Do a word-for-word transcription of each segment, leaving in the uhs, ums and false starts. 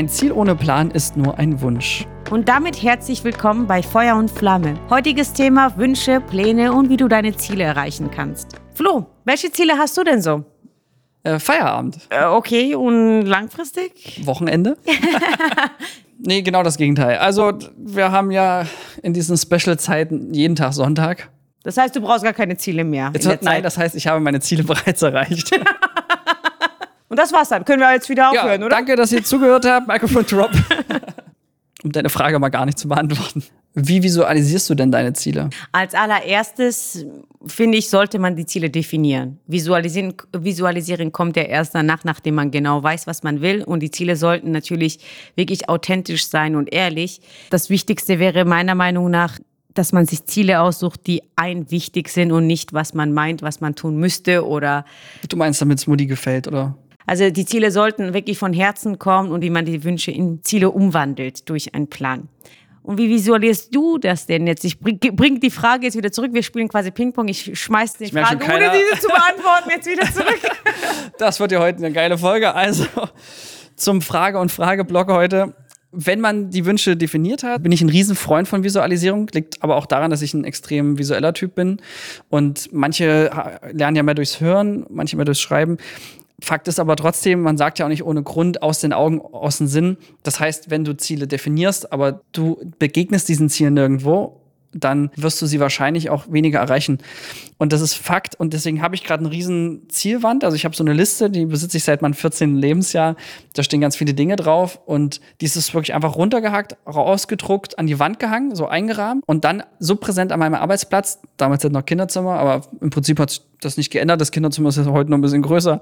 Ein Ziel ohne Plan ist nur ein Wunsch. Und damit herzlich willkommen bei Feuer und Flamme. Heutiges Thema Wünsche, Pläne und wie du deine Ziele erreichen kannst. Flo, welche Ziele hast du denn so? Äh, Feierabend. Äh, okay, und langfristig? Wochenende? Nee, genau das Gegenteil. Also wir haben ja in diesen Special-Zeiten jeden Tag Sonntag. Das heißt, du brauchst gar keine Ziele mehr. Jetzt, nein, das heißt, ich habe meine Ziele bereits erreicht. Und das war's dann. Können wir jetzt wieder aufhören, ja, oder? Danke, dass ihr zugehört habt. Microphone drop. Um deine Frage mal gar nicht zu beantworten. Wie visualisierst du denn deine Ziele? Als allererstes, finde ich, sollte man die Ziele definieren. Visualisieren, visualisieren kommt ja erst danach, nachdem man genau weiß, was man will. Und die Ziele sollten natürlich wirklich authentisch sein und ehrlich. Das Wichtigste wäre meiner Meinung nach, dass man sich Ziele aussucht, die ein wichtig sind und nicht, was man meint, was man tun müsste oder... Du meinst, damit es Mutti gefällt, oder? Also die Ziele sollten wirklich von Herzen kommen und wie man die Wünsche in Ziele umwandelt durch einen Plan. Und wie visualisierst du das denn jetzt? Ich bring, bring die Frage jetzt wieder zurück. Wir spielen quasi Ping-Pong. Ich schmeiß die ich Frage, ohne diese zu beantworten, jetzt wieder zurück. Das wird ja heute eine geile Folge. Also zum Frage- und Frageblock heute. Wenn man die Wünsche definiert hat, bin ich ein Riesenfreund von Visualisierung. Liegt aber auch daran, dass ich ein extrem visueller Typ bin. Und manche lernen ja mehr durchs Hören, manche mehr durchs Schreiben. Fakt ist aber trotzdem, man sagt ja auch nicht ohne Grund aus den Augen, aus dem Sinn. Das heißt, wenn du Ziele definierst, aber du begegnest diesen Zielen nirgendwo, dann wirst du sie wahrscheinlich auch weniger erreichen. Und das ist Fakt. Und deswegen habe ich gerade eine riesen Zielwand. Also ich habe so eine Liste, die besitze ich seit meinem vierzehnten Lebensjahr. Da stehen ganz viele Dinge drauf. Und dies ist wirklich einfach runtergehackt, rausgedruckt, an die Wand gehangen, so eingerahmt. Und dann so präsent an meinem Arbeitsplatz. Damals halt noch Kinderzimmer, aber im Prinzip hat sich das nicht geändert. Das Kinderzimmer ist heute noch ein bisschen größer.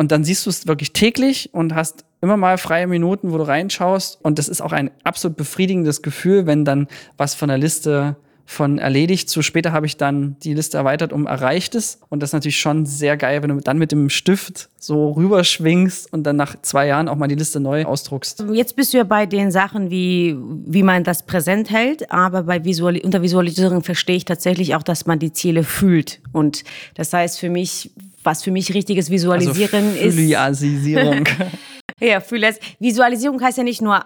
Und dann siehst du es wirklich täglich und hast immer mal freie Minuten, wo du reinschaust. Und das ist auch ein absolut befriedigendes Gefühl, wenn dann was von der Liste von erledigt zu später habe ich dann die Liste erweitert um Erreichtes. Und das ist natürlich schon sehr geil, wenn du dann mit dem Stift so rüberschwingst und dann nach zwei Jahren auch mal die Liste neu ausdruckst. Jetzt bist du ja bei den Sachen, wie, wie man das präsent hält. Aber bei Visual- unter Visualisierung verstehe ich tatsächlich auch, dass man die Ziele fühlt. Und das heißt für mich... Was für mich richtiges Visualisieren also ist. Visualisierung. Ja, fühle es. Visualisierung heißt ja nicht nur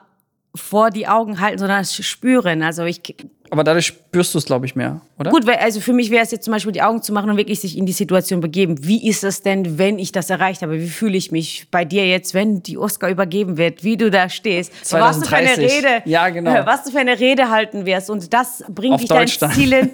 vor die Augen halten, sondern spüren. Also ich. Aber dadurch spürst du es, glaube ich, mehr, oder? Gut, also für mich wäre es jetzt zum Beispiel, die Augen zu machen und wirklich sich in die Situation begeben. Wie ist das denn, wenn ich das erreicht habe? Wie fühle ich mich bei dir jetzt, wenn die Oscar übergeben wird? Wie du da stehst? zwanzig dreißig. Was du für eine Rede, ja, genau. Was du für eine Rede halten wirst. Und das bringt dich deinen Zielen...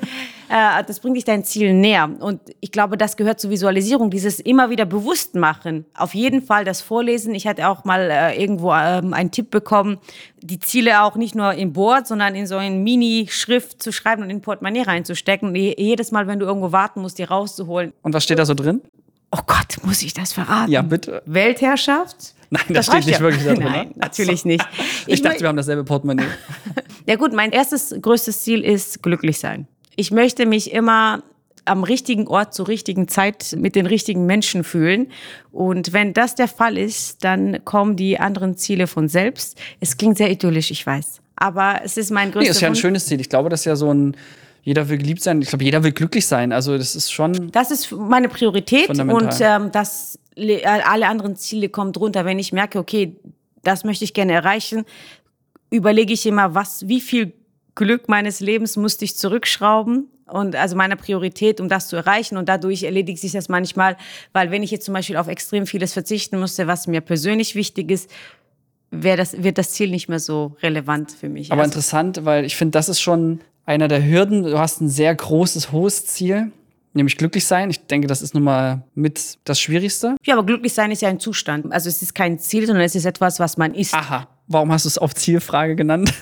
Das bringt dich deinen Zielen näher. Und ich glaube, das gehört zur Visualisierung, dieses immer wieder bewusst machen. Auf jeden Fall das Vorlesen. Ich hatte auch mal äh, irgendwo ähm, einen Tipp bekommen, die Ziele auch nicht nur im Board, sondern in so einen Mini-Schrift zu schreiben und in Portemonnaie reinzustecken. Und jedes Mal, wenn du irgendwo warten musst, die rauszuholen. Und was steht da so drin? Oh Gott, muss ich das verraten? Ja, bitte. Weltherrschaft? Nein, das, das steht nicht ja. wirklich da drin. Nein, natürlich nicht. Ich, ich dachte, wir haben dasselbe Portemonnaie. Ja gut, mein erstes größtes Ziel ist glücklich sein. Ich möchte mich immer am richtigen Ort zur richtigen Zeit mit den richtigen Menschen fühlen. Und wenn das der Fall ist, dann kommen die anderen Ziele von selbst. Es klingt sehr idyllisch, ich weiß. Aber es ist mein größter Wunsch. Nee, ist ja ein schönes Ziel. Ich glaube, das ist ja so ein, jeder will geliebt sein. Ich glaube, jeder will glücklich sein. Also das ist schon... Das ist meine Priorität und ähm, das, alle anderen Ziele kommen drunter. Wenn ich merke, okay, das möchte ich gerne erreichen, überlege ich immer, was, wie viel Glück meines Lebens musste ich zurückschrauben und also meiner Priorität, um das zu erreichen. Und dadurch erledigt sich das manchmal, weil wenn ich jetzt zum Beispiel auf extrem vieles verzichten musste, was mir persönlich wichtig ist, wär das, wird das Ziel nicht mehr so relevant für mich. Aber also interessant, weil ich finde, das ist schon einer der Hürden. Du hast ein sehr großes, hohes Ziel, nämlich glücklich sein. Ich denke, das ist nun mal mit das Schwierigste. Ja, aber glücklich sein ist ja ein Zustand. Also es ist kein Ziel, sondern es ist etwas, was man ist. Aha. Warum hast du es auf Zielfrage genannt?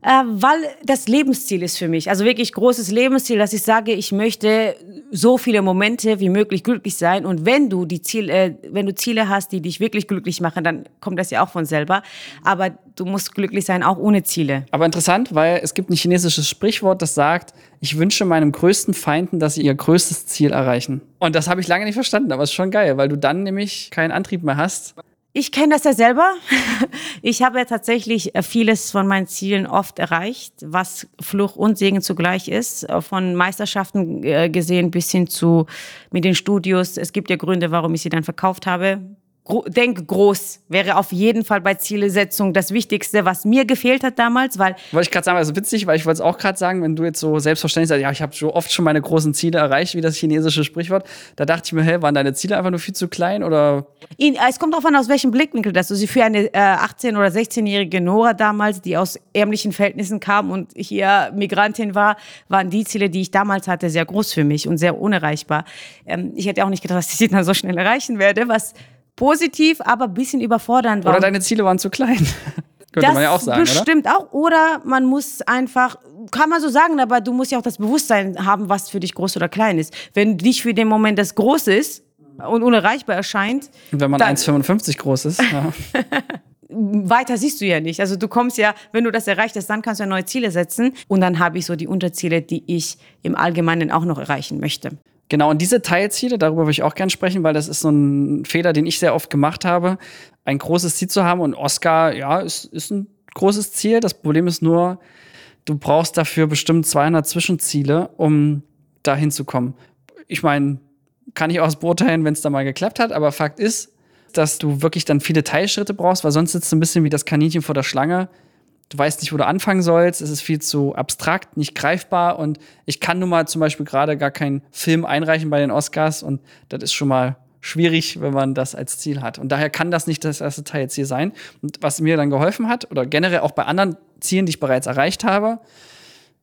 Äh, weil das Lebensziel ist für mich, also wirklich großes Lebensziel, dass ich sage, ich möchte so viele Momente wie möglich glücklich sein. Und wenn du die Ziel, äh, wenn du Ziele hast, die dich wirklich glücklich machen, dann kommt das ja auch von selber. Aber du musst glücklich sein, auch ohne Ziele. Aber interessant, weil es gibt ein chinesisches Sprichwort, das sagt, ich wünsche meinem größten Feinden, dass sie ihr größtes Ziel erreichen. Und das habe ich lange nicht verstanden, aber es ist schon geil, weil du dann nämlich keinen Antrieb mehr hast. Ich kenne das ja selber. Ich habe ja tatsächlich vieles von meinen Zielen oft erreicht, was Fluch und Segen zugleich ist. Von Meisterschaften gesehen bis hin zu mit den Studios. Es gibt ja Gründe, warum ich sie dann verkauft habe. Gro- denk groß wäre auf jeden Fall bei Zielsetzung das Wichtigste, was mir gefehlt hat damals, weil... Wollte ich gerade sagen, das ist witzig, weil ich wollte es auch gerade sagen, wenn du jetzt so selbstverständlich sagst, ja, ich habe so oft schon meine großen Ziele erreicht, wie das chinesische Sprichwort, da dachte ich mir, hey, waren deine Ziele einfach nur viel zu klein oder... In, es kommt darauf an, aus welchem Blickwinkel, dass du sie für eine äh, achtzehn- oder sechzehnjährige Nora damals, die aus ärmlichen Verhältnissen kam und hier Migrantin war, waren die Ziele, die ich damals hatte, sehr groß für mich und sehr unerreichbar. Ähm, ich hätte auch nicht gedacht, dass ich sie dann so schnell erreichen werde, was... positiv, aber ein bisschen überfordernd war. Oder deine Ziele waren zu klein. Könnte das man ja auch sagen, bestimmt oder? auch. Oder man muss einfach, kann man so sagen, aber du musst ja auch das Bewusstsein haben, was für dich groß oder klein ist. Wenn dich für den Moment das groß ist und unerreichbar erscheint. Und wenn man eins Komma fünfundfünfzig groß ist. Ja. Weiter siehst du ja nicht. Also du kommst ja, wenn du das erreicht hast, dann kannst du ja neue Ziele setzen. Und dann habe ich so die Unterziele, die ich im Allgemeinen auch noch erreichen möchte. Genau, und diese Teilziele, darüber würde ich auch gerne sprechen, weil das ist so ein Fehler, den ich sehr oft gemacht habe, ein großes Ziel zu haben. Und Oscar, ja, ist, ist ein großes Ziel. Das Problem ist nur, du brauchst dafür bestimmt zweihundert Zwischenziele, um da hinzukommen. Ich meine, kann ich auch beurteilen, wenn es da mal geklappt hat. Aber Fakt ist, dass du wirklich dann viele Teilschritte brauchst, weil sonst sitzt du ein bisschen wie das Kaninchen vor der Schlange. Du weißt nicht, wo du anfangen sollst, es ist viel zu abstrakt, nicht greifbar und ich kann nun mal zum Beispiel gerade gar keinen Film einreichen bei den Oscars und das ist schon mal schwierig, wenn man das als Ziel hat. Und daher kann das nicht das erste Teilziel sein. Und was mir dann geholfen hat oder generell auch bei anderen Zielen, die ich bereits erreicht habe,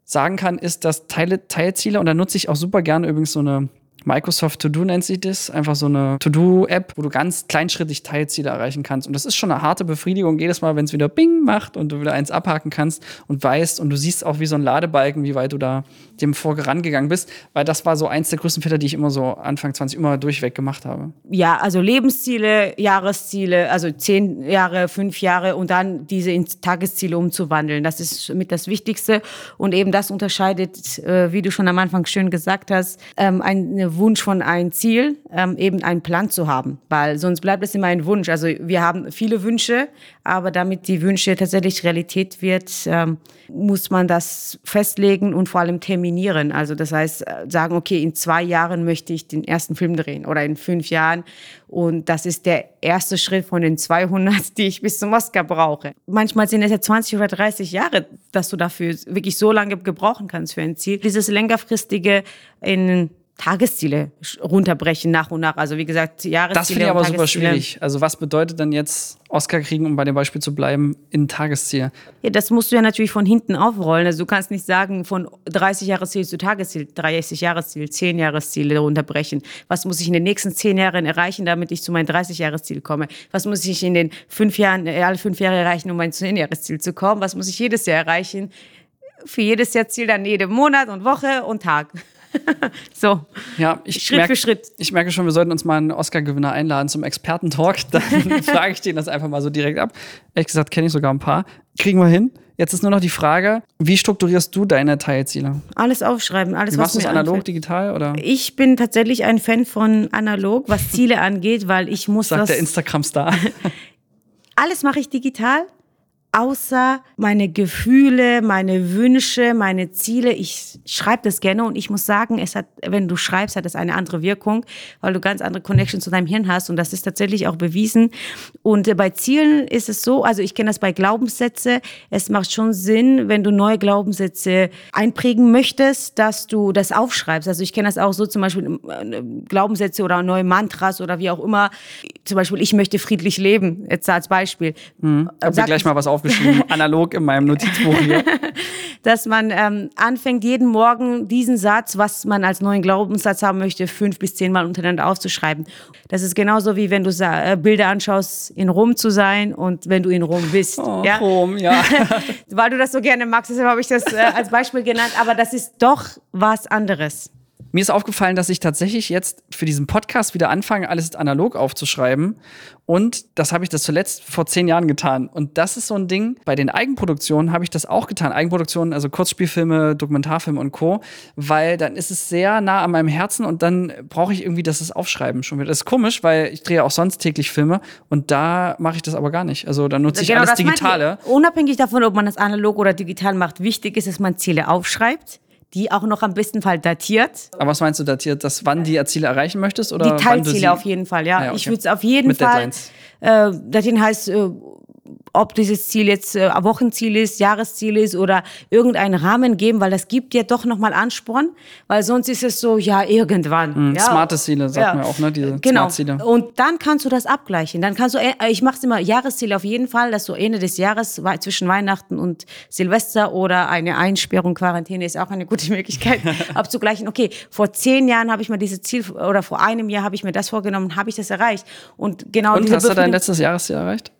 sagen kann, ist, dass Teile, Teilziele, und da nutze ich auch super gerne übrigens so eine Microsoft To-Do nennt sich das, einfach so eine To-Do-App, wo du ganz kleinschrittig Teilziele erreichen kannst. Und das ist schon eine harte Befriedigung jedes Mal, wenn es wieder Bing macht und du wieder eins abhaken kannst und weißt und du siehst auch wie so ein Ladebalken, wie weit du da dem vorangegangen bist. Weil das war so eins der größten Fehler, die ich immer so Anfang zwanzig immer durchweg gemacht habe. Ja, also Lebensziele, Jahresziele, also zehn Jahre, fünf Jahre und dann diese in Tagesziele umzuwandeln. Das ist mit das Wichtigste und eben das unterscheidet, wie du schon am Anfang schön gesagt hast, eine Wunsch von einem Ziel, ähm, eben einen Plan zu haben, weil sonst bleibt es immer ein Wunsch. Also wir haben viele Wünsche, aber damit die Wünsche tatsächlich Realität wird, ähm, muss man das festlegen und vor allem terminieren. Also das heißt, sagen, okay, in zwei Jahren möchte ich den ersten Film drehen oder in fünf Jahren und das ist der erste Schritt von den zweihundert, die ich bis zum Oscar brauche. Manchmal sind es ja zwanzig oder dreißig Jahre, dass du dafür wirklich so lange gebrauchen kannst für ein Ziel. Dieses längerfristige in Tagesziele runterbrechen nach und nach. Also wie gesagt, Jahresziele. Das finde ich aber super schwierig. Also was bedeutet dann jetzt Oscar kriegen, um bei dem Beispiel zu bleiben, in Tagesziel? Ja, das musst du ja natürlich von hinten aufrollen. Also du kannst nicht sagen, von dreißig Jahresziel zu Tagesziel, dreißig Jahresziel, zehn Jahresziele runterbrechen. Was muss ich in den nächsten zehn Jahren erreichen, damit ich zu meinem dreißig Jahresziel komme? Was muss ich in den fünf Jahren, alle fünf Jahre erreichen, um mein zehn Jahresziel zu kommen? Was muss ich jedes Jahr erreichen? Für jedes Jahrziel dann jeden Monat und Woche und Tag. So, ja, ich Schritt merke, für Schritt. Ich merke schon, wir sollten uns mal einen Oscar-Gewinner einladen zum Expertentalk. Dann frage ich denen das einfach mal so direkt ab. Ehrlich gesagt, kenne ich sogar ein paar. Kriegen wir hin. Jetzt ist nur noch die Frage, wie strukturierst du deine Teilziele? Alles aufschreiben, alles, wie was machst du es analog, anfällt. Digital oder? Ich bin tatsächlich ein Fan von analog, was Ziele angeht, weil ich muss Sagt das... Sagt der Instagram-Star. Alles mache ich digital. Außer meine Gefühle, meine Wünsche, meine Ziele. Ich schreibe das gerne und ich muss sagen, es hat, wenn du schreibst, hat es eine andere Wirkung, weil du ganz andere Connection zu deinem Hirn hast und das ist tatsächlich auch bewiesen. Und bei Zielen ist es so, also ich kenne das bei Glaubenssätze. Es macht schon Sinn, wenn du neue Glaubenssätze einprägen möchtest, dass du das aufschreibst. Also ich kenne das auch so, zum Beispiel Glaubenssätze oder neue Mantras oder wie auch immer. Zum Beispiel, ich möchte friedlich leben, jetzt als Beispiel. Hm. Hab dir gleich mal was auf. Analog in meinem Notizbuch hier. Dass man ähm, anfängt, jeden Morgen diesen Satz, was man als neuen Glaubenssatz haben möchte, fünf bis zehnmal untereinander aufzuschreiben. Das ist genauso wie wenn du äh, Bilder anschaust, in Rom zu sein und wenn du in Rom bist. Oh, ja? Rom, ja. Weil du das so gerne magst, deshalb habe ich das äh, als Beispiel genannt. Aber das ist doch was anderes. Mir ist aufgefallen, dass ich tatsächlich jetzt für diesen Podcast wieder anfange, alles analog aufzuschreiben. Und das habe ich das zuletzt vor zehn Jahren getan. Und das ist so ein Ding, bei den Eigenproduktionen habe ich das auch getan. Eigenproduktionen, also Kurzspielfilme, Dokumentarfilme und Co. Weil dann ist es sehr nah an meinem Herzen und dann brauche ich irgendwie das Aufschreiben schon wieder. Das ist komisch, weil ich drehe auch sonst täglich Filme und da mache ich das aber gar nicht. Also da nutze ich genau, alles Digitale. Unabhängig davon, ob man das analog oder digital macht, wichtig ist, dass man Ziele aufschreibt, die auch noch am besten Fall datiert. Aber was meinst du datiert? Das, wann die Ziele erreichen möchtest? Oder die Teilziele auf jeden Fall, ja. Ah, ja okay. Ich würde es auf jeden Mit Fall, äh, datieren heißt, äh, ob dieses Ziel jetzt äh, Wochenziel ist, Jahresziel ist oder irgendeinen Rahmen geben, weil das gibt ja doch nochmal Ansporn, weil sonst ist es so, ja, irgendwann. Mm, ja. Smarte Ziele, sagt ja. man auch, ne? Diese genau. Smart-Ziele. Und dann kannst du das abgleichen. Dann kannst du, ich mache es immer, Jahresziele auf jeden Fall, dass so Ende des Jahres zwischen Weihnachten und Silvester oder eine Einsperrung, Quarantäne ist auch eine gute Möglichkeit, abzugleichen. Okay, vor zehn Jahren habe ich mir dieses Ziel oder vor einem Jahr habe ich mir das vorgenommen, habe ich das erreicht. Und genau. Und hast du dein letztes Jahresziel erreicht?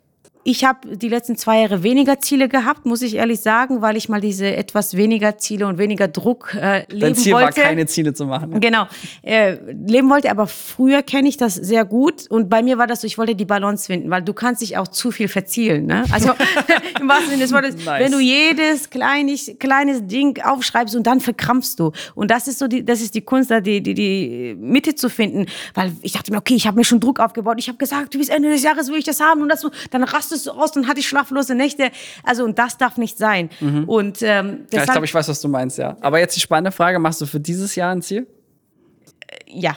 Ich habe die letzten zwei Jahre weniger Ziele gehabt, muss ich ehrlich sagen, weil ich mal diese etwas weniger Ziele und weniger Druck äh, leben wollte. Dein Ziel wollte. war, keine Ziele zu machen. Ne? Genau, äh, leben wollte, aber früher kenne ich das sehr gut und bei mir war das so, ich wollte die Balance finden, weil du kannst dich auch zu viel verzielen. Ne? Also im wahrsten Sinne des Wortes, nice. Wenn du jedes kleinig, kleines Ding aufschreibst und dann verkrampfst du. Und das ist so, die, das ist die Kunst, da die, die, die Mitte zu finden, weil ich dachte mir, okay, ich habe mir schon Druck aufgebaut, ich habe gesagt, bis Ende des Jahres will ich das haben und das so, dann rast so aus, dann hatte ich schlaflose Nächte. Also und das darf nicht sein. Mhm. Und, ähm, ja, ich glaube, ich weiß, was du meinst, ja. Aber jetzt die spannende Frage, machst du für dieses Jahr ein Ziel? Ja.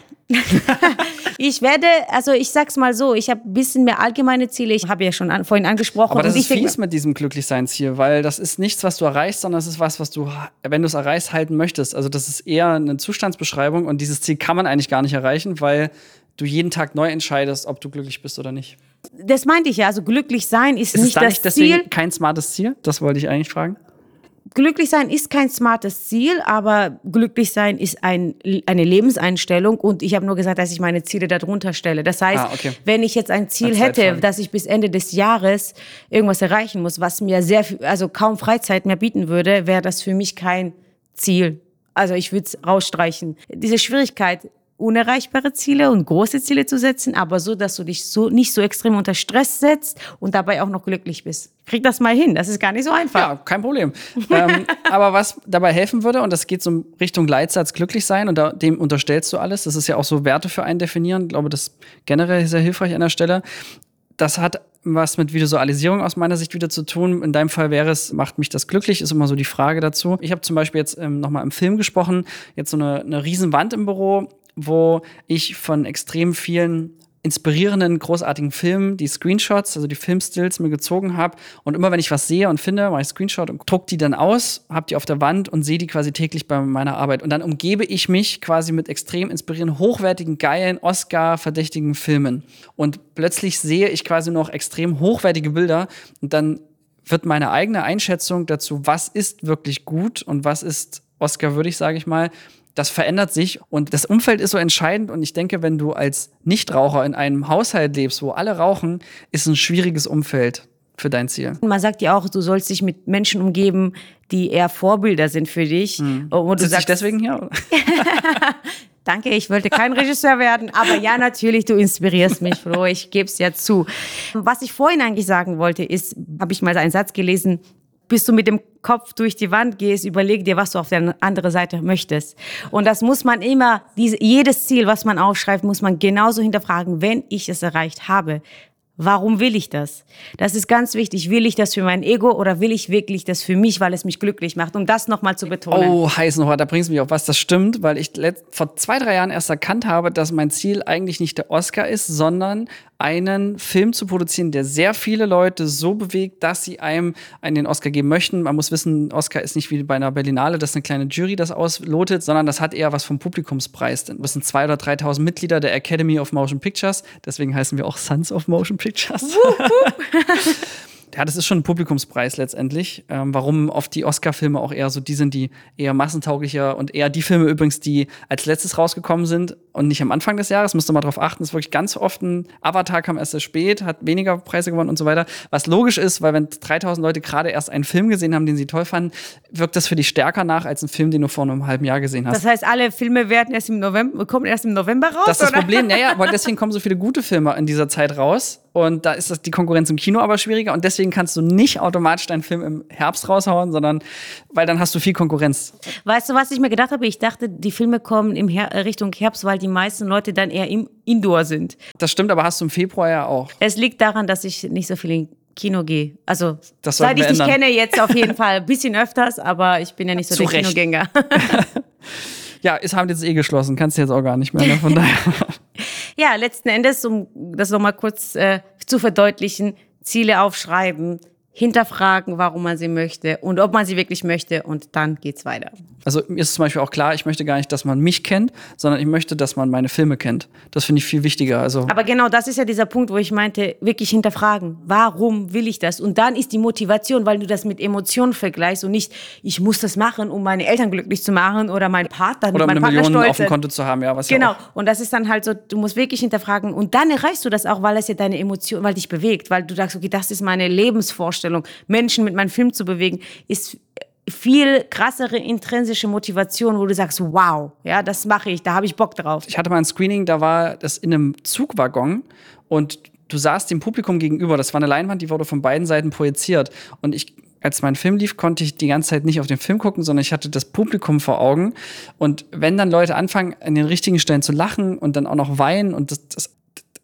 Ich werde, also ich sag's mal so, ich habe ein bisschen mehr allgemeine Ziele. Ich habe ja schon an, vorhin angesprochen. Aber das und ist ich fies mit diesem Glücklichsein-Ziel, weil das ist nichts, was du erreichst, sondern das ist was, was du, wenn du es erreichst, halten möchtest. Also das ist eher eine Zustandsbeschreibung und dieses Ziel kann man eigentlich gar nicht erreichen, weil du jeden Tag neu entscheidest, ob du glücklich bist oder nicht. Das meinte ich ja, also glücklich sein ist, ist nicht das Ziel. Ist das deswegen kein smartes Ziel? Das wollte ich eigentlich fragen. Glücklich sein ist kein smartes Ziel, aber glücklich sein ist ein, eine Lebenseinstellung und ich habe nur gesagt, dass ich meine Ziele darunter stelle. Das heißt, ah, okay. wenn ich jetzt ein Ziel hätte, dass ich bis Ende des Jahres irgendwas erreichen muss, was mir sehr, also kaum Freizeit mehr bieten würde, wäre das für mich kein Ziel. Also ich würde es rausstreichen. Diese Schwierigkeit, unerreichbare Ziele und große Ziele zu setzen, aber so, dass du dich so nicht so extrem unter Stress setzt und dabei auch noch glücklich bist. Krieg das mal hin, das ist gar nicht so einfach. Ja, kein Problem. ähm, aber was dabei helfen würde, und das geht so in Richtung Leitsatz glücklich sein, und da, dem unterstellst du alles, das ist ja auch so Werte für einen definieren, ich glaube, das ist generell sehr hilfreich an der Stelle. Das hat was mit Visualisierung aus meiner Sicht wieder zu tun. In deinem Fall wäre es, macht mich das glücklich, ist immer so die Frage dazu. Ich habe zum Beispiel jetzt ähm, nochmal im Film gesprochen, jetzt so eine, eine Riesenwand im Büro, wo ich von extrem vielen inspirierenden, großartigen Filmen die Screenshots, also die Filmstills mir gezogen habe. Und immer, wenn ich was sehe und finde, mache ich Screenshot und druck die dann aus, habe die auf der Wand und sehe die quasi täglich bei meiner Arbeit. Und dann umgebe ich mich quasi mit extrem inspirierenden, hochwertigen, geilen, Oscar-verdächtigen Filmen. Und plötzlich sehe ich quasi noch extrem hochwertige Bilder und dann wird meine eigene Einschätzung dazu, was ist wirklich gut und was ist Oscar-würdig, sage ich mal, das verändert sich und das Umfeld ist so entscheidend und ich denke, wenn du als Nichtraucher in einem Haushalt lebst, wo alle rauchen, ist ein schwieriges Umfeld für dein Ziel. Man sagt ja auch, du sollst dich mit Menschen umgeben, die eher Vorbilder sind für dich. Hm. Und du sagst deswegen hier? Danke, ich wollte kein Regisseur werden, aber ja, natürlich, du inspirierst mich, Flo, ich gebe es ja zu. Was ich vorhin eigentlich sagen wollte, ist, habe ich mal einen Satz gelesen, bis du mit dem Kopf durch die Wand gehst, überleg dir, was du auf der anderen Seite möchtest. Und das muss man immer, diese, jedes Ziel, was man aufschreibt, muss man genauso hinterfragen, wenn ich es erreicht habe. Warum will ich das? Das ist ganz wichtig. Will ich das für mein Ego oder will ich wirklich das für mich, weil es mich glücklich macht? Um das nochmal zu betonen. Oh, Heisenhower, da bringst du mich auf was. Das stimmt, weil ich vor zwei, drei Jahren erst erkannt habe, dass mein Ziel eigentlich nicht der Oscar ist, sondern einen Film zu produzieren, der sehr viele Leute so bewegt, dass sie einem einen Oscar geben möchten. Man muss wissen, Oscar ist nicht wie bei einer Berlinale, dass eine kleine Jury das auslotet, sondern das hat eher was vom Publikumspreis. Das sind zwei oder dreitausend Mitglieder der Academy of Motion Pictures. Deswegen heißen wir auch Sons of Motion Pictures. Ja, das ist schon ein Publikumspreis letztendlich. Ähm, warum oft die Oscar-Filme auch eher so die sind, die eher massentauglicher und eher die Filme übrigens, die als letztes rausgekommen sind und nicht am Anfang des Jahres, müsst ihr mal drauf achten, ist wirklich ganz oft ein Avatar kam erst sehr spät, hat weniger Preise gewonnen und so weiter. Was logisch ist, weil wenn dreitausend Leute gerade erst einen Film gesehen haben, den sie toll fanden, wirkt das für dich stärker nach als ein Film, den du vor einem halben Jahr gesehen hast. Das heißt, alle Filme werden erst im November, kommen erst im November raus? Das ist das oder? Problem, naja, aber deswegen kommen so viele gute Filme in dieser Zeit raus. Und da ist das die Konkurrenz im Kino aber schwieriger. Und deswegen kannst du nicht automatisch deinen Film im Herbst raushauen, sondern weil dann hast du viel Konkurrenz. Weißt du, was ich mir gedacht habe? Ich dachte, die Filme kommen in Her- Richtung Herbst, weil die meisten Leute dann eher im Indoor sind. Das stimmt, aber hast du im Februar ja auch. Es liegt daran, dass ich nicht so viel in Kino gehe. Also das seit ich dich kenne jetzt auf jeden Fall ein bisschen öfters, aber ich bin ja nicht so Zu der Recht. Kinogänger. Ja, ist haben jetzt eh geschlossen, kannst du jetzt auch gar nicht mehr, ne? Von daher. Ja, letzten Endes, um das nochmal kurz äh, zu verdeutlichen, Ziele aufschreiben, hinterfragen, warum man sie möchte und ob man sie wirklich möchte, und dann geht's weiter. Also mir ist zum Beispiel auch klar, ich möchte gar nicht, dass man mich kennt, sondern ich möchte, dass man meine Filme kennt. Das finde ich viel wichtiger. Also aber genau, das ist ja dieser Punkt, wo ich meinte, wirklich hinterfragen, warum will ich das? Und dann ist die Motivation, weil du das mit Emotionen vergleichst und nicht, ich muss das machen, um meine Eltern glücklich zu machen oder meinen Partner, oder um eine Million auf dem Konto zu haben, ja, was genau. Ja auch. Und das ist dann halt so, du musst wirklich hinterfragen und dann erreichst du das auch, weil es ja deine Emotion, weil dich bewegt, weil du sagst, okay, das ist meine Lebensvorstellung, Menschen mit meinem Film zu bewegen, ist viel krassere intrinsische Motivation, wo du sagst, wow, ja, das mache ich, da habe ich Bock drauf. Ich hatte mal ein Screening, da war das in einem Zugwaggon und du saßt dem Publikum gegenüber, das war eine Leinwand, die wurde von beiden Seiten projiziert und ich, als mein Film lief, konnte ich die ganze Zeit nicht auf den Film gucken, sondern ich hatte das Publikum vor Augen und wenn dann Leute anfangen, an den richtigen Stellen zu lachen und dann auch noch weinen und das, das,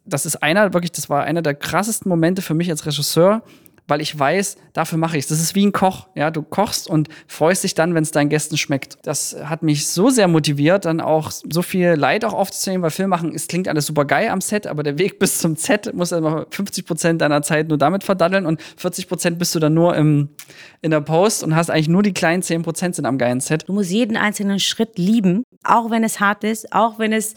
das ist einer, wirklich, das war einer der krassesten Momente für mich als Regisseur, weil ich weiß, dafür mache ich es. Das ist wie ein Koch. Ja, du kochst und freust dich dann, wenn es deinen Gästen schmeckt. Das hat mich so sehr motiviert, dann auch so viel Leid auch aufzunehmen, weil Film machen, es klingt alles super geil am Set, aber der Weg bis zum Set muss einfach fünfzig Prozent deiner Zeit nur damit verdaddeln und vierzig Prozent bist du dann nur im, in der Post und hast eigentlich nur die kleinen zehn Prozent sind am geilen Set. Du musst jeden einzelnen Schritt lieben, auch wenn es hart ist, auch wenn es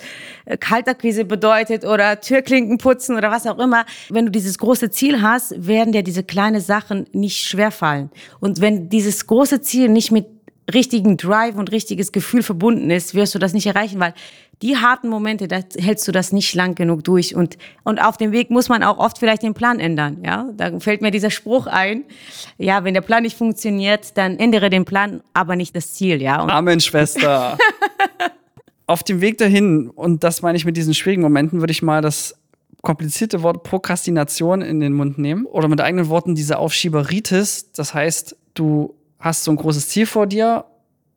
Kaltakquise bedeutet oder Türklinken putzen oder was auch immer. Wenn du dieses große Ziel hast, werden dir diese kleinen Kleine Sachen nicht schwer fallen. Und wenn dieses große Ziel nicht mit richtigen Drive und richtiges Gefühl verbunden ist, wirst du das nicht erreichen, weil die harten Momente, da hältst du das nicht lang genug durch. Und, und auf dem Weg muss man auch oft vielleicht den Plan ändern. Ja, da fällt mir dieser Spruch ein. Ja, wenn der Plan nicht funktioniert, dann ändere den Plan, aber nicht das Ziel. Ja. Und Amen, Schwester. Auf dem Weg dahin, und das meine ich mit diesen schwierigen Momenten, würde ich mal das komplizierte Wort Prokrastination in den Mund nehmen oder mit eigenen Worten diese Aufschieberitis. Das heißt, du hast so ein großes Ziel vor dir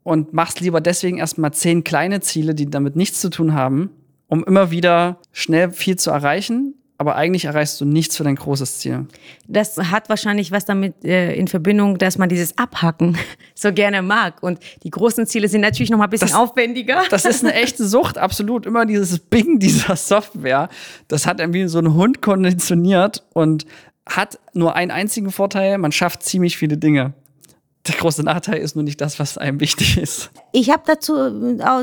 und machst lieber deswegen erstmal zehn kleine Ziele, die damit nichts zu tun haben, um immer wieder schnell viel zu erreichen. Aber eigentlich erreichst du nichts für dein großes Ziel. Das hat wahrscheinlich was damit äh, in Verbindung, dass man dieses Abhacken so gerne mag. Und die großen Ziele sind natürlich noch mal ein bisschen das, aufwendiger. Das ist eine echte Sucht, absolut. Immer dieses Bing dieser Software. Das hat irgendwie so einen Hund konditioniert und hat nur einen einzigen Vorteil. Man schafft ziemlich viele Dinge. Der große Nachteil ist nur nicht das, was einem wichtig ist. Ich habe dazu,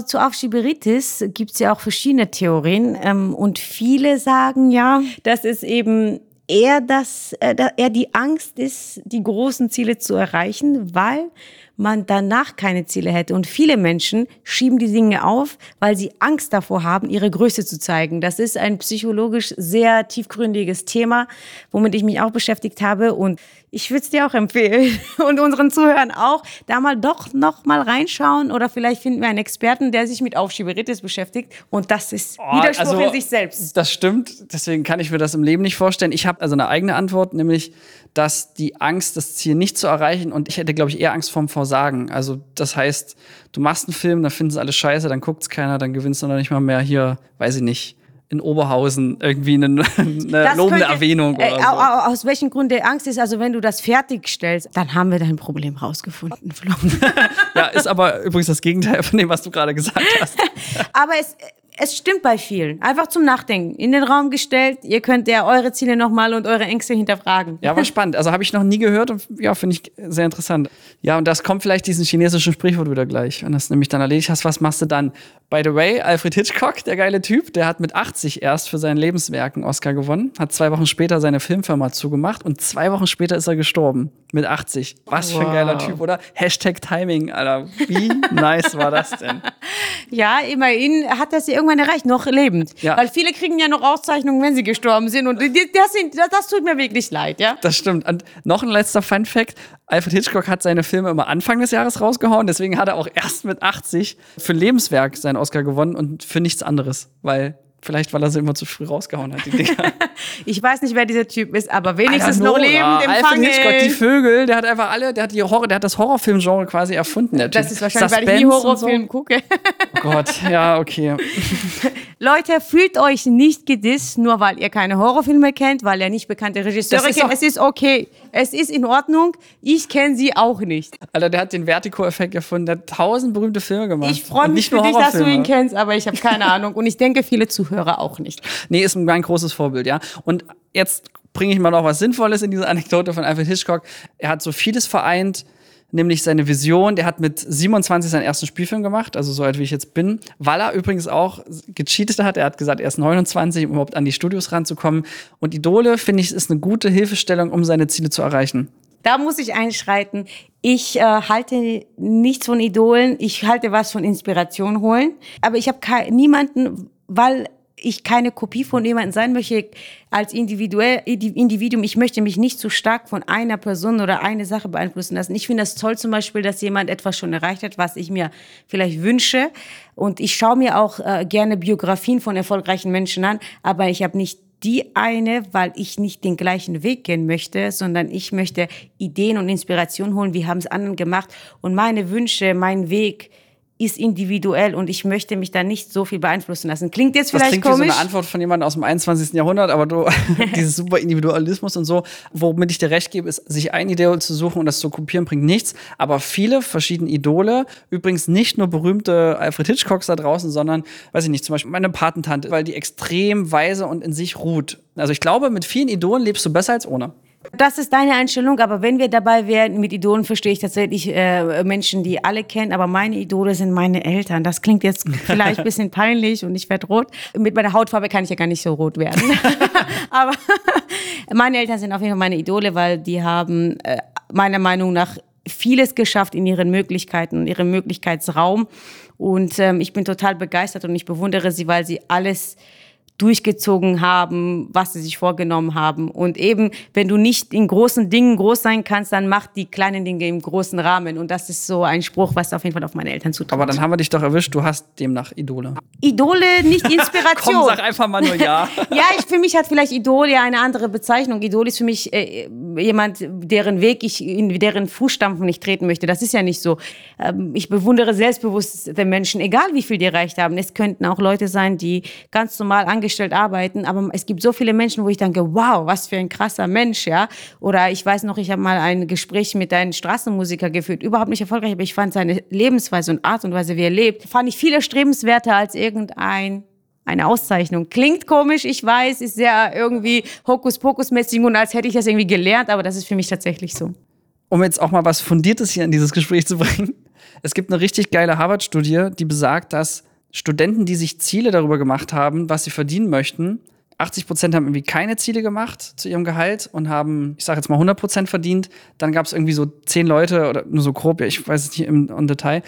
zu Aufschieberitis gibt es ja auch verschiedene Theorien. Ähm, und viele sagen ja, dass es eben eher, das, äh, eher die Angst ist, die großen Ziele zu erreichen, weil man danach keine Ziele hätte. Und viele Menschen schieben die Dinge auf, weil sie Angst davor haben, ihre Größe zu zeigen. Das ist ein psychologisch sehr tiefgründiges Thema, womit ich mich auch beschäftigt habe. Und ich würde es dir auch empfehlen und unseren Zuhörern auch, da mal doch noch mal reinschauen oder vielleicht finden wir einen Experten, der sich mit Aufschieberitis beschäftigt. Und das ist oh, Widerspruch also, in sich selbst. Das stimmt, deswegen kann ich mir das im Leben nicht vorstellen. Ich habe also eine eigene Antwort, nämlich, dass die Angst, das Ziel nicht zu erreichen, und ich hätte, glaube ich, eher Angst vorm Versagen. Also das heißt, du machst einen Film, dann finden sie alle scheiße, dann guckt's keiner, dann gewinnst du noch nicht mal mehr hier, weiß ich nicht, in Oberhausen irgendwie eine, eine lobende könnte, Erwähnung. Oder äh, so. Aus welchem Grund der Angst ist, also wenn du das fertigstellst, dann haben wir dein Problem rausgefunden, Flo. Ja, ist aber übrigens das Gegenteil von dem, was du gerade gesagt hast. Aber es... Es stimmt bei vielen. Einfach zum Nachdenken. In den Raum gestellt. Ihr könnt ja eure Ziele nochmal und eure Ängste hinterfragen. Ja, war spannend. Also habe ich noch nie gehört und ja, finde ich sehr interessant. Ja, und das kommt vielleicht diesen chinesischen Sprichwort wieder gleich. Wenn das nämlich dann erledigt hast, was machst du dann? By the way, Alfred Hitchcock, der geile Typ, der hat mit achtzig erst für sein Lebenswerk einen Oscar gewonnen, hat zwei Wochen später seine Filmfirma zugemacht und zwei Wochen später ist er gestorben. Mit achtzig. Was wow. Für ein geiler Typ, oder? Hashtag Timing, Alter. Wie nice war das denn? Ja, immerhin hat das ja irgendwann erreicht, noch lebend. Ja. Weil viele kriegen ja noch Auszeichnungen, wenn sie gestorben sind. Und das, sind, das tut mir wirklich leid, ja? Das stimmt. Und noch ein letzter Fun-Fact. Alfred Hitchcock hat seine Filme immer Anfang des Jahres rausgehauen. Deswegen hat er auch erst mit achtzig für Lebenswerk seinen Oscar gewonnen und für nichts anderes. Weil... Vielleicht, weil er sie immer zu früh rausgehauen hat, die Dinger. Ich weiß nicht, wer dieser Typ ist, aber wenigstens Nora, noch lebend empfangen. Alfred Hitchcock, die Vögel, der hat einfach alle, der hat, die Horror, der hat das Horrorfilm-Genre quasi erfunden, der Typ. Das ist wahrscheinlich, Suspense, weil ich nie Horrorfilm so gucke. Oh Gott, ja, okay. Leute, fühlt euch nicht gedisst, nur weil ihr keine Horrorfilme kennt, weil ihr nicht bekannte Regisseure kennt. Es ist okay. Es ist in Ordnung. Ich kenne sie auch nicht. Alter, der hat den Vertigo-Effekt erfunden. Der hat tausend berühmte Filme gemacht. Ich freue mich für dich, dass du ihn kennst, aber ich habe keine Ahnung. Und ich denke, viele Zuhörer auch nicht. Nee, ist ein großes Vorbild, ja. Und jetzt bringe ich mal noch was Sinnvolles in diese Anekdote von Alfred Hitchcock. Er hat so vieles vereint, nämlich seine Vision. Der hat mit siebenundzwanzig seinen ersten Spielfilm gemacht, also so alt wie ich jetzt bin, weil er übrigens auch gecheatet hat. Er hat gesagt, er ist neunundzwanzig, um überhaupt an die Studios ranzukommen. Und Idole, finde ich, ist eine gute Hilfestellung, um seine Ziele zu erreichen. Da muss ich einschreiten. Ich äh, halte nichts von Idolen. Ich halte was von Inspiration holen. Aber ich habe niemanden, weil ich keine Kopie von jemandem sein möchte als individuell, Individuum. Ich möchte mich nicht zu stark von einer Person oder einer Sache beeinflussen lassen. Ich finde das toll zum Beispiel, dass jemand etwas schon erreicht hat, was ich mir vielleicht wünsche. Und ich schaue mir auch äh, gerne Biografien von erfolgreichen Menschen an, aber ich habe nicht die eine, weil ich nicht den gleichen Weg gehen möchte, sondern ich möchte Ideen und Inspiration holen, wie haben es anderen gemacht. Und meine Wünsche, mein Weg ist individuell und ich möchte mich da nicht so viel beeinflussen lassen. Klingt jetzt vielleicht komisch. Das klingt komisch, wie so eine Antwort von jemandem aus dem einundzwanzigsten. Jahrhundert, aber du, dieses super Individualismus und so, womit ich dir recht gebe, ist, sich ein Idol zu suchen und das zu kopieren, bringt nichts. Aber viele verschiedene Idole, übrigens nicht nur berühmte Alfred Hitchcocks da draußen, sondern, weiß ich nicht, zum Beispiel meine Patentante, weil die extrem weise und in sich ruht. Also ich glaube, mit vielen Idolen lebst du besser als ohne. Das ist deine Einstellung, aber wenn wir dabei wären, mit Idolen verstehe ich tatsächlich äh, Menschen, die alle kennen, aber meine Idole sind meine Eltern. Das klingt jetzt vielleicht ein bisschen peinlich und ich werde rot. Mit meiner Hautfarbe kann ich ja gar nicht so rot werden. Aber meine Eltern sind auf jeden Fall meine Idole, weil die haben äh, meiner Meinung nach vieles geschafft in ihren Möglichkeiten und ihrem Möglichkeitsraum. Und ähm, ich bin total begeistert und ich bewundere sie, weil sie alles durchgezogen haben, was sie sich vorgenommen haben. Und eben, wenn du nicht in großen Dingen groß sein kannst, dann mach die kleinen Dinge im großen Rahmen. Und das ist so ein Spruch, was auf jeden Fall auf meine Eltern zutrifft. Aber dann haben wir dich doch erwischt, du hast demnach Idole. Idole, nicht Inspiration. Komm, sag einfach mal nur ja. Ja, ich, für mich hat vielleicht Idol ja eine andere Bezeichnung. Idol ist für mich äh, jemand, deren Weg ich, in deren Fußstapfen ich treten möchte. Das ist ja nicht so. Ähm, ich bewundere selbstbewusst den Menschen, egal wie viel die erreicht haben. Es könnten auch Leute sein, die ganz normal angestellt arbeiten, aber es gibt so viele Menschen, wo ich denke, wow, was für ein krasser Mensch, ja. Oder ich weiß noch, ich habe mal ein Gespräch mit einem Straßenmusiker geführt, überhaupt nicht erfolgreich, aber ich fand seine Lebensweise und Art und Weise, wie er lebt, fand ich viel erstrebenswerter als irgendein eine Auszeichnung. Klingt komisch, ich weiß, ist sehr irgendwie Hokuspokus-mäßig und als hätte ich das irgendwie gelernt, aber das ist für mich tatsächlich so. Um jetzt auch mal was Fundiertes hier in dieses Gespräch zu bringen. Es gibt eine richtig geile Harvard-Studie, die besagt, dass Studenten, die sich Ziele darüber gemacht haben, was sie verdienen möchten, achtzig Prozent haben irgendwie keine Ziele gemacht zu ihrem Gehalt und haben, ich sage jetzt mal, hundert Prozent verdient. Dann gab es irgendwie so zehn Leute oder nur so grob, ich weiß es nicht im, im Detail,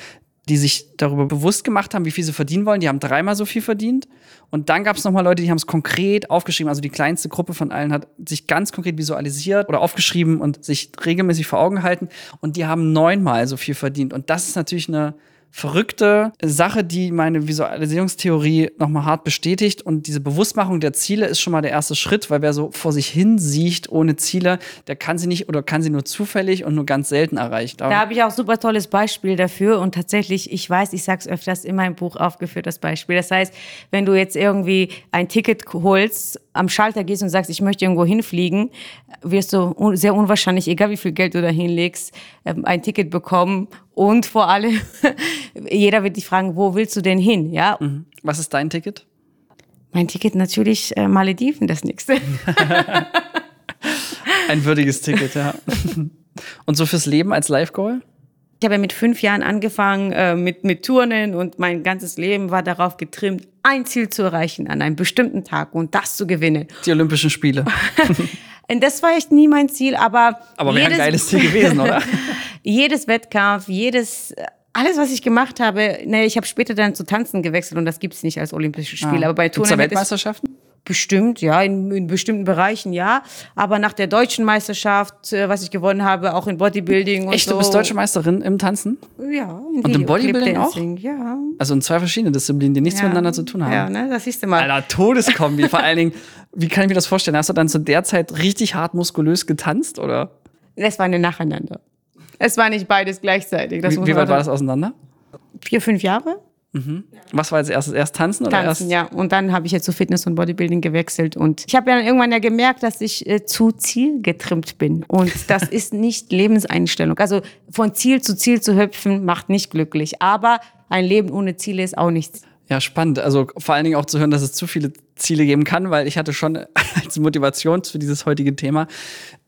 die sich darüber bewusst gemacht haben, wie viel sie verdienen wollen. Die haben dreimal so viel verdient. Und dann gab es nochmal Leute, die haben es konkret aufgeschrieben. Also die kleinste Gruppe von allen hat sich ganz konkret visualisiert oder aufgeschrieben und sich regelmäßig vor Augen gehalten. Und die haben neunmal so viel verdient. Und das ist natürlich eine verrückte Sache, die meine Visualisierungstheorie nochmal hart bestätigt. Und diese Bewusstmachung der Ziele ist schon mal der erste Schritt, weil wer so vor sich hin sieht ohne Ziele, der kann sie nicht oder kann sie nur zufällig und nur ganz selten erreichen. Da habe ich auch ein super tolles Beispiel dafür. Und tatsächlich, ich weiß, ich sage es öfters in meinem Buch aufgeführt, das Beispiel. Das heißt, wenn du jetzt irgendwie ein Ticket holst, am Schalter gehst und sagst, ich möchte irgendwo hinfliegen, wirst du un- sehr unwahrscheinlich, egal wie viel Geld du da hinlegst, ein Ticket bekommen. Und vor allem, jeder wird dich fragen, wo willst du denn hin? Ja? Was ist dein Ticket? Mein Ticket natürlich äh, Malediven, das nächste. Ein würdiges Ticket, ja. Und so fürs Leben als Life-Goal? Ich habe ja mit fünf Jahren angefangen äh, mit, mit Turnen und mein ganzes Leben war darauf getrimmt, ein Ziel zu erreichen an einem bestimmten Tag und das zu gewinnen. Die Olympischen Spiele. Und das war echt nie mein Ziel, aber... Aber wäre ein geiles Ziel gewesen, oder? Jedes Wettkampf, jedes... Alles, was ich gemacht habe, ne, ich habe später dann zu Tanzen gewechselt und das gibt's nicht als Olympische Spiele. Ja. Aber bei Turnen. Gibt's da Weltmeisterschaften? Bestimmt, ja, in, in bestimmten Bereichen, ja. Aber nach der deutschen Meisterschaft, was ich gewonnen habe, auch in Bodybuilding und echt, so. Echt, du bist deutsche Meisterin im Tanzen? Ja, in und im Bodybuilding auch? Ja. Also in zwei verschiedene Disziplinen, die nichts ja. miteinander zu tun haben. Ja, ne, das siehst du mal. Alter, Todeskombi. Vor allen Dingen, wie kann ich mir das vorstellen? Hast du dann zu der Zeit richtig hart muskulös getanzt, oder? Das war eine Nacheinander. Es war nicht beides gleichzeitig. Das wie wie weit war das auseinander? Vier, fünf Jahre. Mhm. Was war jetzt erst? Erst tanzen oder tanzen, erst? Ja. Und dann habe ich jetzt zu so Fitness und Bodybuilding gewechselt. Und ich habe ja dann irgendwann ja gemerkt, dass ich äh, zu zielgetrimmt bin. Und das ist nicht Lebenseinstellung. Also von Ziel zu Ziel zu hüpfen, macht nicht glücklich. Aber ein Leben ohne Ziele ist auch nichts. Ja, spannend. Also vor allen Dingen auch zu hören, dass es zu viele Ziele geben kann, weil ich hatte schon als Motivation für dieses heutige Thema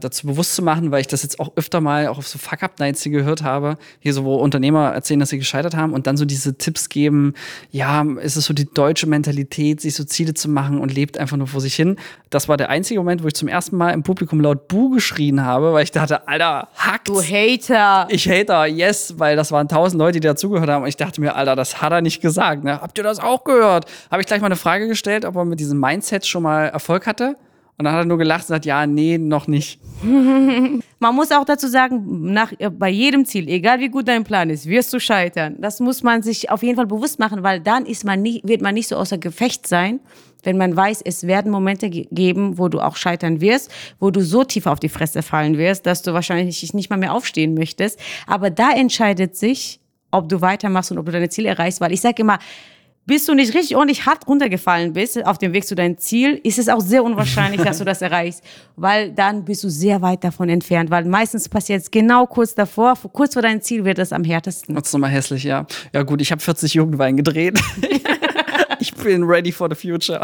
dazu bewusst zu machen, weil ich das jetzt auch öfter mal auch auf so Fuck-Up-Nights gehört habe, hier so, wo Unternehmer erzählen, dass sie gescheitert haben und dann so diese Tipps geben, ja, ist es so die deutsche Mentalität, sich so Ziele zu machen und lebt einfach nur vor sich hin. Das war der einzige Moment, wo ich zum ersten Mal im Publikum laut Buh geschrien habe, weil ich dachte, Alter, hackt's. Du Hater. Ich Hater, yes, weil das waren tausend Leute, die dazugehört haben und ich dachte mir, Alter, das hat er nicht gesagt, ne? Habt ihr das auch gehört? Habe ich gleich mal eine Frage gestellt, ob er mit diesem Mindset schon mal Erfolg hatte. Und dann hat er nur gelacht und gesagt, ja, nee, noch nicht. Man muss auch dazu sagen, nach, bei jedem Ziel, egal wie gut dein Plan ist, wirst du scheitern. Das muss man sich auf jeden Fall bewusst machen, weil dann ist man nie, wird man nicht so außer Gefecht sein, wenn man weiß, es werden Momente ge- geben, wo du auch scheitern wirst, wo du so tief auf die Fresse fallen wirst, dass du wahrscheinlich nicht mal mehr aufstehen möchtest. Aber da entscheidet sich, ob du weitermachst und ob du deine Ziele erreichst. Weil ich sage immer, bis du nicht richtig ordentlich hart runtergefallen bist auf dem Weg zu deinem Ziel, ist es auch sehr unwahrscheinlich, dass du das erreichst. Weil dann bist du sehr weit davon entfernt. Weil meistens passiert es genau kurz davor, kurz vor deinem Ziel wird es am härtesten. Das ist nochmal hässlich, ja. Ja gut, ich habe vierzig Jugendwein gedreht. Ich bin ready for the future.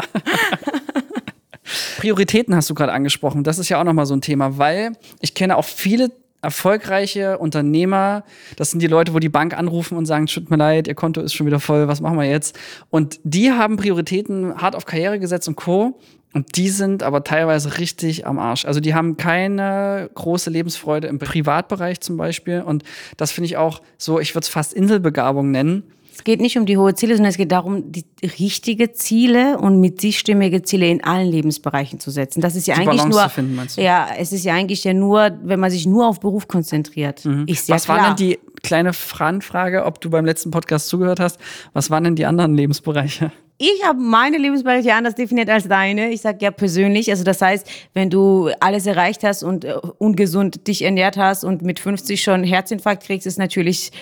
Prioritäten hast du gerade angesprochen. Das ist ja auch nochmal so ein Thema, weil ich kenne auch viele erfolgreiche Unternehmer, das sind die Leute, wo die Bank anrufen und sagen, tut mir leid, ihr Konto ist schon wieder voll, was machen wir jetzt? Und die haben Prioritäten hart auf Karriere gesetzt und Co. Und die sind aber teilweise richtig am Arsch. Also die haben keine große Lebensfreude im Privatbereich zum Beispiel. Und das finde ich auch so, ich würde es fast Inselbegabung nennen. Es geht nicht um die hohen Ziele, sondern es geht darum, die richtigen Ziele und mit sich stimmige Ziele in allen Lebensbereichen zu setzen. Das ist ja die eigentlich Balance nur, zu finden, meinst du? Ja, es ist ja eigentlich ja nur, wenn man sich nur auf Beruf konzentriert. Mhm. Ist ja was klar. War denn die kleine Frage, ob du beim letzten Podcast zugehört hast? Was waren denn die anderen Lebensbereiche? Ich habe meine Lebensbereiche anders definiert als deine. Ich sage ja persönlich, also das heißt, wenn du alles erreicht hast und äh, ungesund dich ernährt hast und mit fünfzig schon Herzinfarkt kriegst, ist natürlich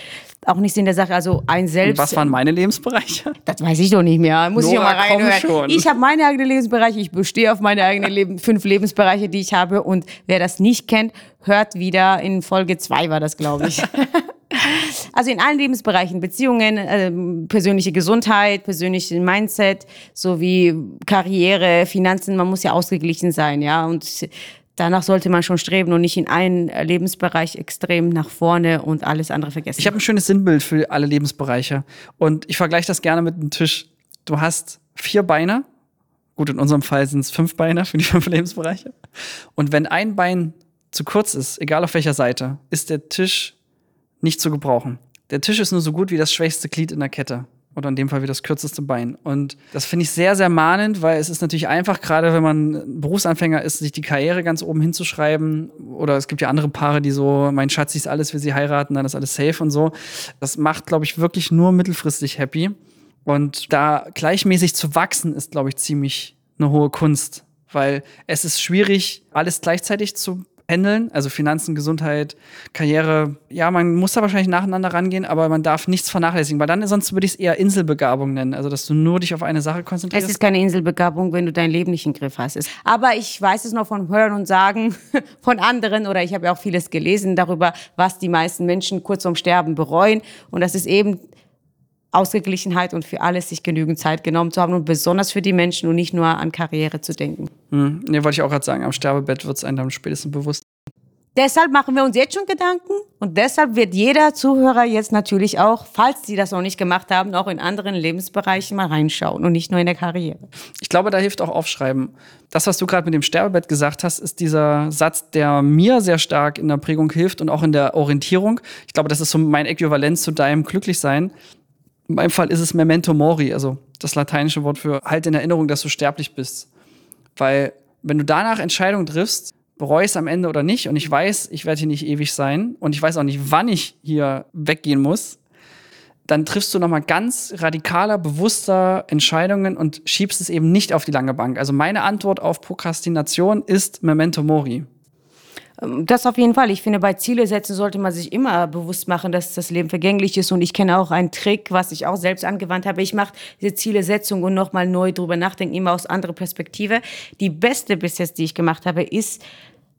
auch nicht in der Sache, also ein selbst. Und was waren meine Lebensbereiche? Das weiß ich doch nicht mehr. Muss Nora, ich auch mal reinhören. Ich habe meine eigenen Lebensbereiche, ich bestehe auf meine eigenen Leben, fünf Lebensbereiche, die ich habe. Und wer das nicht kennt, hört wieder in Folge zwei war das, glaube ich. Also in allen Lebensbereichen, Beziehungen, äh, persönliche Gesundheit, persönliches Mindset, sowie Karriere, Finanzen, man muss ja ausgeglichen sein, ja, und danach sollte man schon streben und nicht in einen Lebensbereich extrem nach vorne und alles andere vergessen. Ich habe ein schönes Sinnbild für alle Lebensbereiche und ich vergleiche das gerne mit einem Tisch. Du hast vier Beine, gut, in unserem Fall sind es fünf Beine für die fünf Lebensbereiche, und wenn ein Bein zu kurz ist, egal auf welcher Seite, ist der Tisch nicht zu gebrauchen. Der Tisch ist nur so gut wie das schwächste Glied in der Kette. Oder in dem Fall wie das kürzeste Bein. Und das finde ich sehr, sehr mahnend, weil es ist natürlich einfach, gerade wenn man Berufsanfänger ist, sich die Karriere ganz oben hinzuschreiben. Oder es gibt ja andere Paare, die so, mein Schatz ist alles, will sie heiraten, dann ist alles safe und so. Das macht, glaube ich, wirklich nur mittelfristig happy. Und da gleichmäßig zu wachsen, ist, glaube ich, ziemlich eine hohe Kunst. Weil es ist schwierig, alles gleichzeitig zu handeln, also Finanzen, Gesundheit, Karriere. Ja, man muss da wahrscheinlich nacheinander rangehen, aber man darf nichts vernachlässigen, weil dann sonst würde ich es eher Inselbegabung nennen, also dass du nur dich auf eine Sache konzentrierst. Es ist keine Inselbegabung, wenn du dein Leben nicht im Griff hast. Aber ich weiß es noch von Hören und Sagen von anderen, oder ich habe ja auch vieles gelesen darüber, was die meisten Menschen kurz vorm Sterben bereuen, und das ist eben Ausgeglichenheit und für alles sich genügend Zeit genommen zu haben und besonders für die Menschen und nicht nur an Karriere zu denken. Hm. Ne, wollte ich auch gerade sagen, am Sterbebett wird es einem dann spätestens bewusst. Deshalb machen wir uns jetzt schon Gedanken und deshalb wird jeder Zuhörer jetzt natürlich auch, falls die das noch nicht gemacht haben, auch in anderen Lebensbereichen mal reinschauen und nicht nur in der Karriere. Ich glaube, da hilft auch Aufschreiben. Das, was du gerade mit dem Sterbebett gesagt hast, ist dieser Satz, der mir sehr stark in der Prägung hilft und auch in der Orientierung. Ich glaube, das ist so mein Äquivalent zu deinem Glücklichsein. In meinem Fall ist es Memento Mori, also das lateinische Wort für halt in Erinnerung, dass du sterblich bist. Weil wenn du danach Entscheidungen triffst, bereue ich es am Ende oder nicht, und ich weiß, ich werde hier nicht ewig sein und ich weiß auch nicht, wann ich hier weggehen muss, dann triffst du nochmal ganz radikaler, bewusster Entscheidungen und schiebst es eben nicht auf die lange Bank. Also meine Antwort auf Prokrastination ist Memento Mori. Das auf jeden Fall. Ich finde, bei Ziele setzen sollte man sich immer bewusst machen, dass das Leben vergänglich ist. Und ich kenne auch einen Trick, was ich auch selbst angewandt habe. Ich mache diese Zielesetzung und nochmal neu drüber nachdenken, immer aus anderer Perspektive. Die beste bis jetzt, die ich gemacht habe, ist,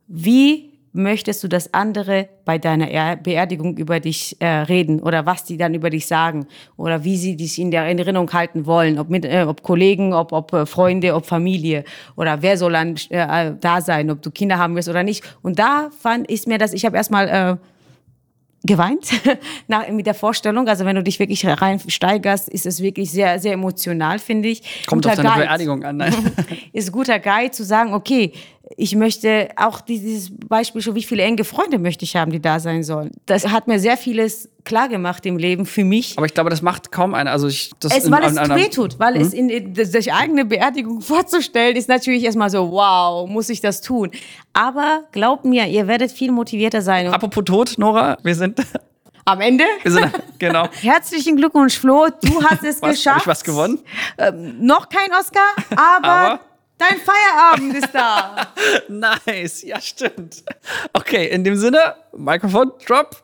wie möchtest du, dass andere bei deiner Beerdigung über dich äh, reden oder was die dann über dich sagen oder wie sie dich in der Erinnerung halten wollen, ob, mit, äh, ob Kollegen, ob, ob äh, Freunde, ob Familie oder wer soll dann äh, da sein, ob du Kinder haben wirst oder nicht. Und da fand ich mir das, ich habe erstmal äh, geweint nach, mit der Vorstellung, also wenn du dich wirklich reinsteigerst, ist es wirklich sehr, sehr emotional, finde ich. Kommt guter auf deine Guide. Beerdigung an. Nein. Ist guter Guide zu sagen, okay, ich möchte auch dieses Beispiel schon, wie viele enge Freunde möchte ich haben, die da sein sollen. Das hat mir sehr vieles klar gemacht im Leben für mich. Aber ich glaube, das macht kaum einer. Also ich, das es, weil in, es in, weh tut, weil mhm. es in, in, sich eigene Beerdigung vorzustellen, ist natürlich erstmal so, wow, muss ich das tun? Aber glaubt mir, ihr werdet viel motivierter sein. Apropos Tod, Nora, wir sind... Am Ende? Genau. Herzlichen Glückwunsch, Flo, du hast es was, geschafft. Hab ich was gewonnen? Ähm, noch kein Oscar, aber... aber dein Feierabend ist da. Nice, ja stimmt. Okay, in dem Sinne, Mikrofon, Drop.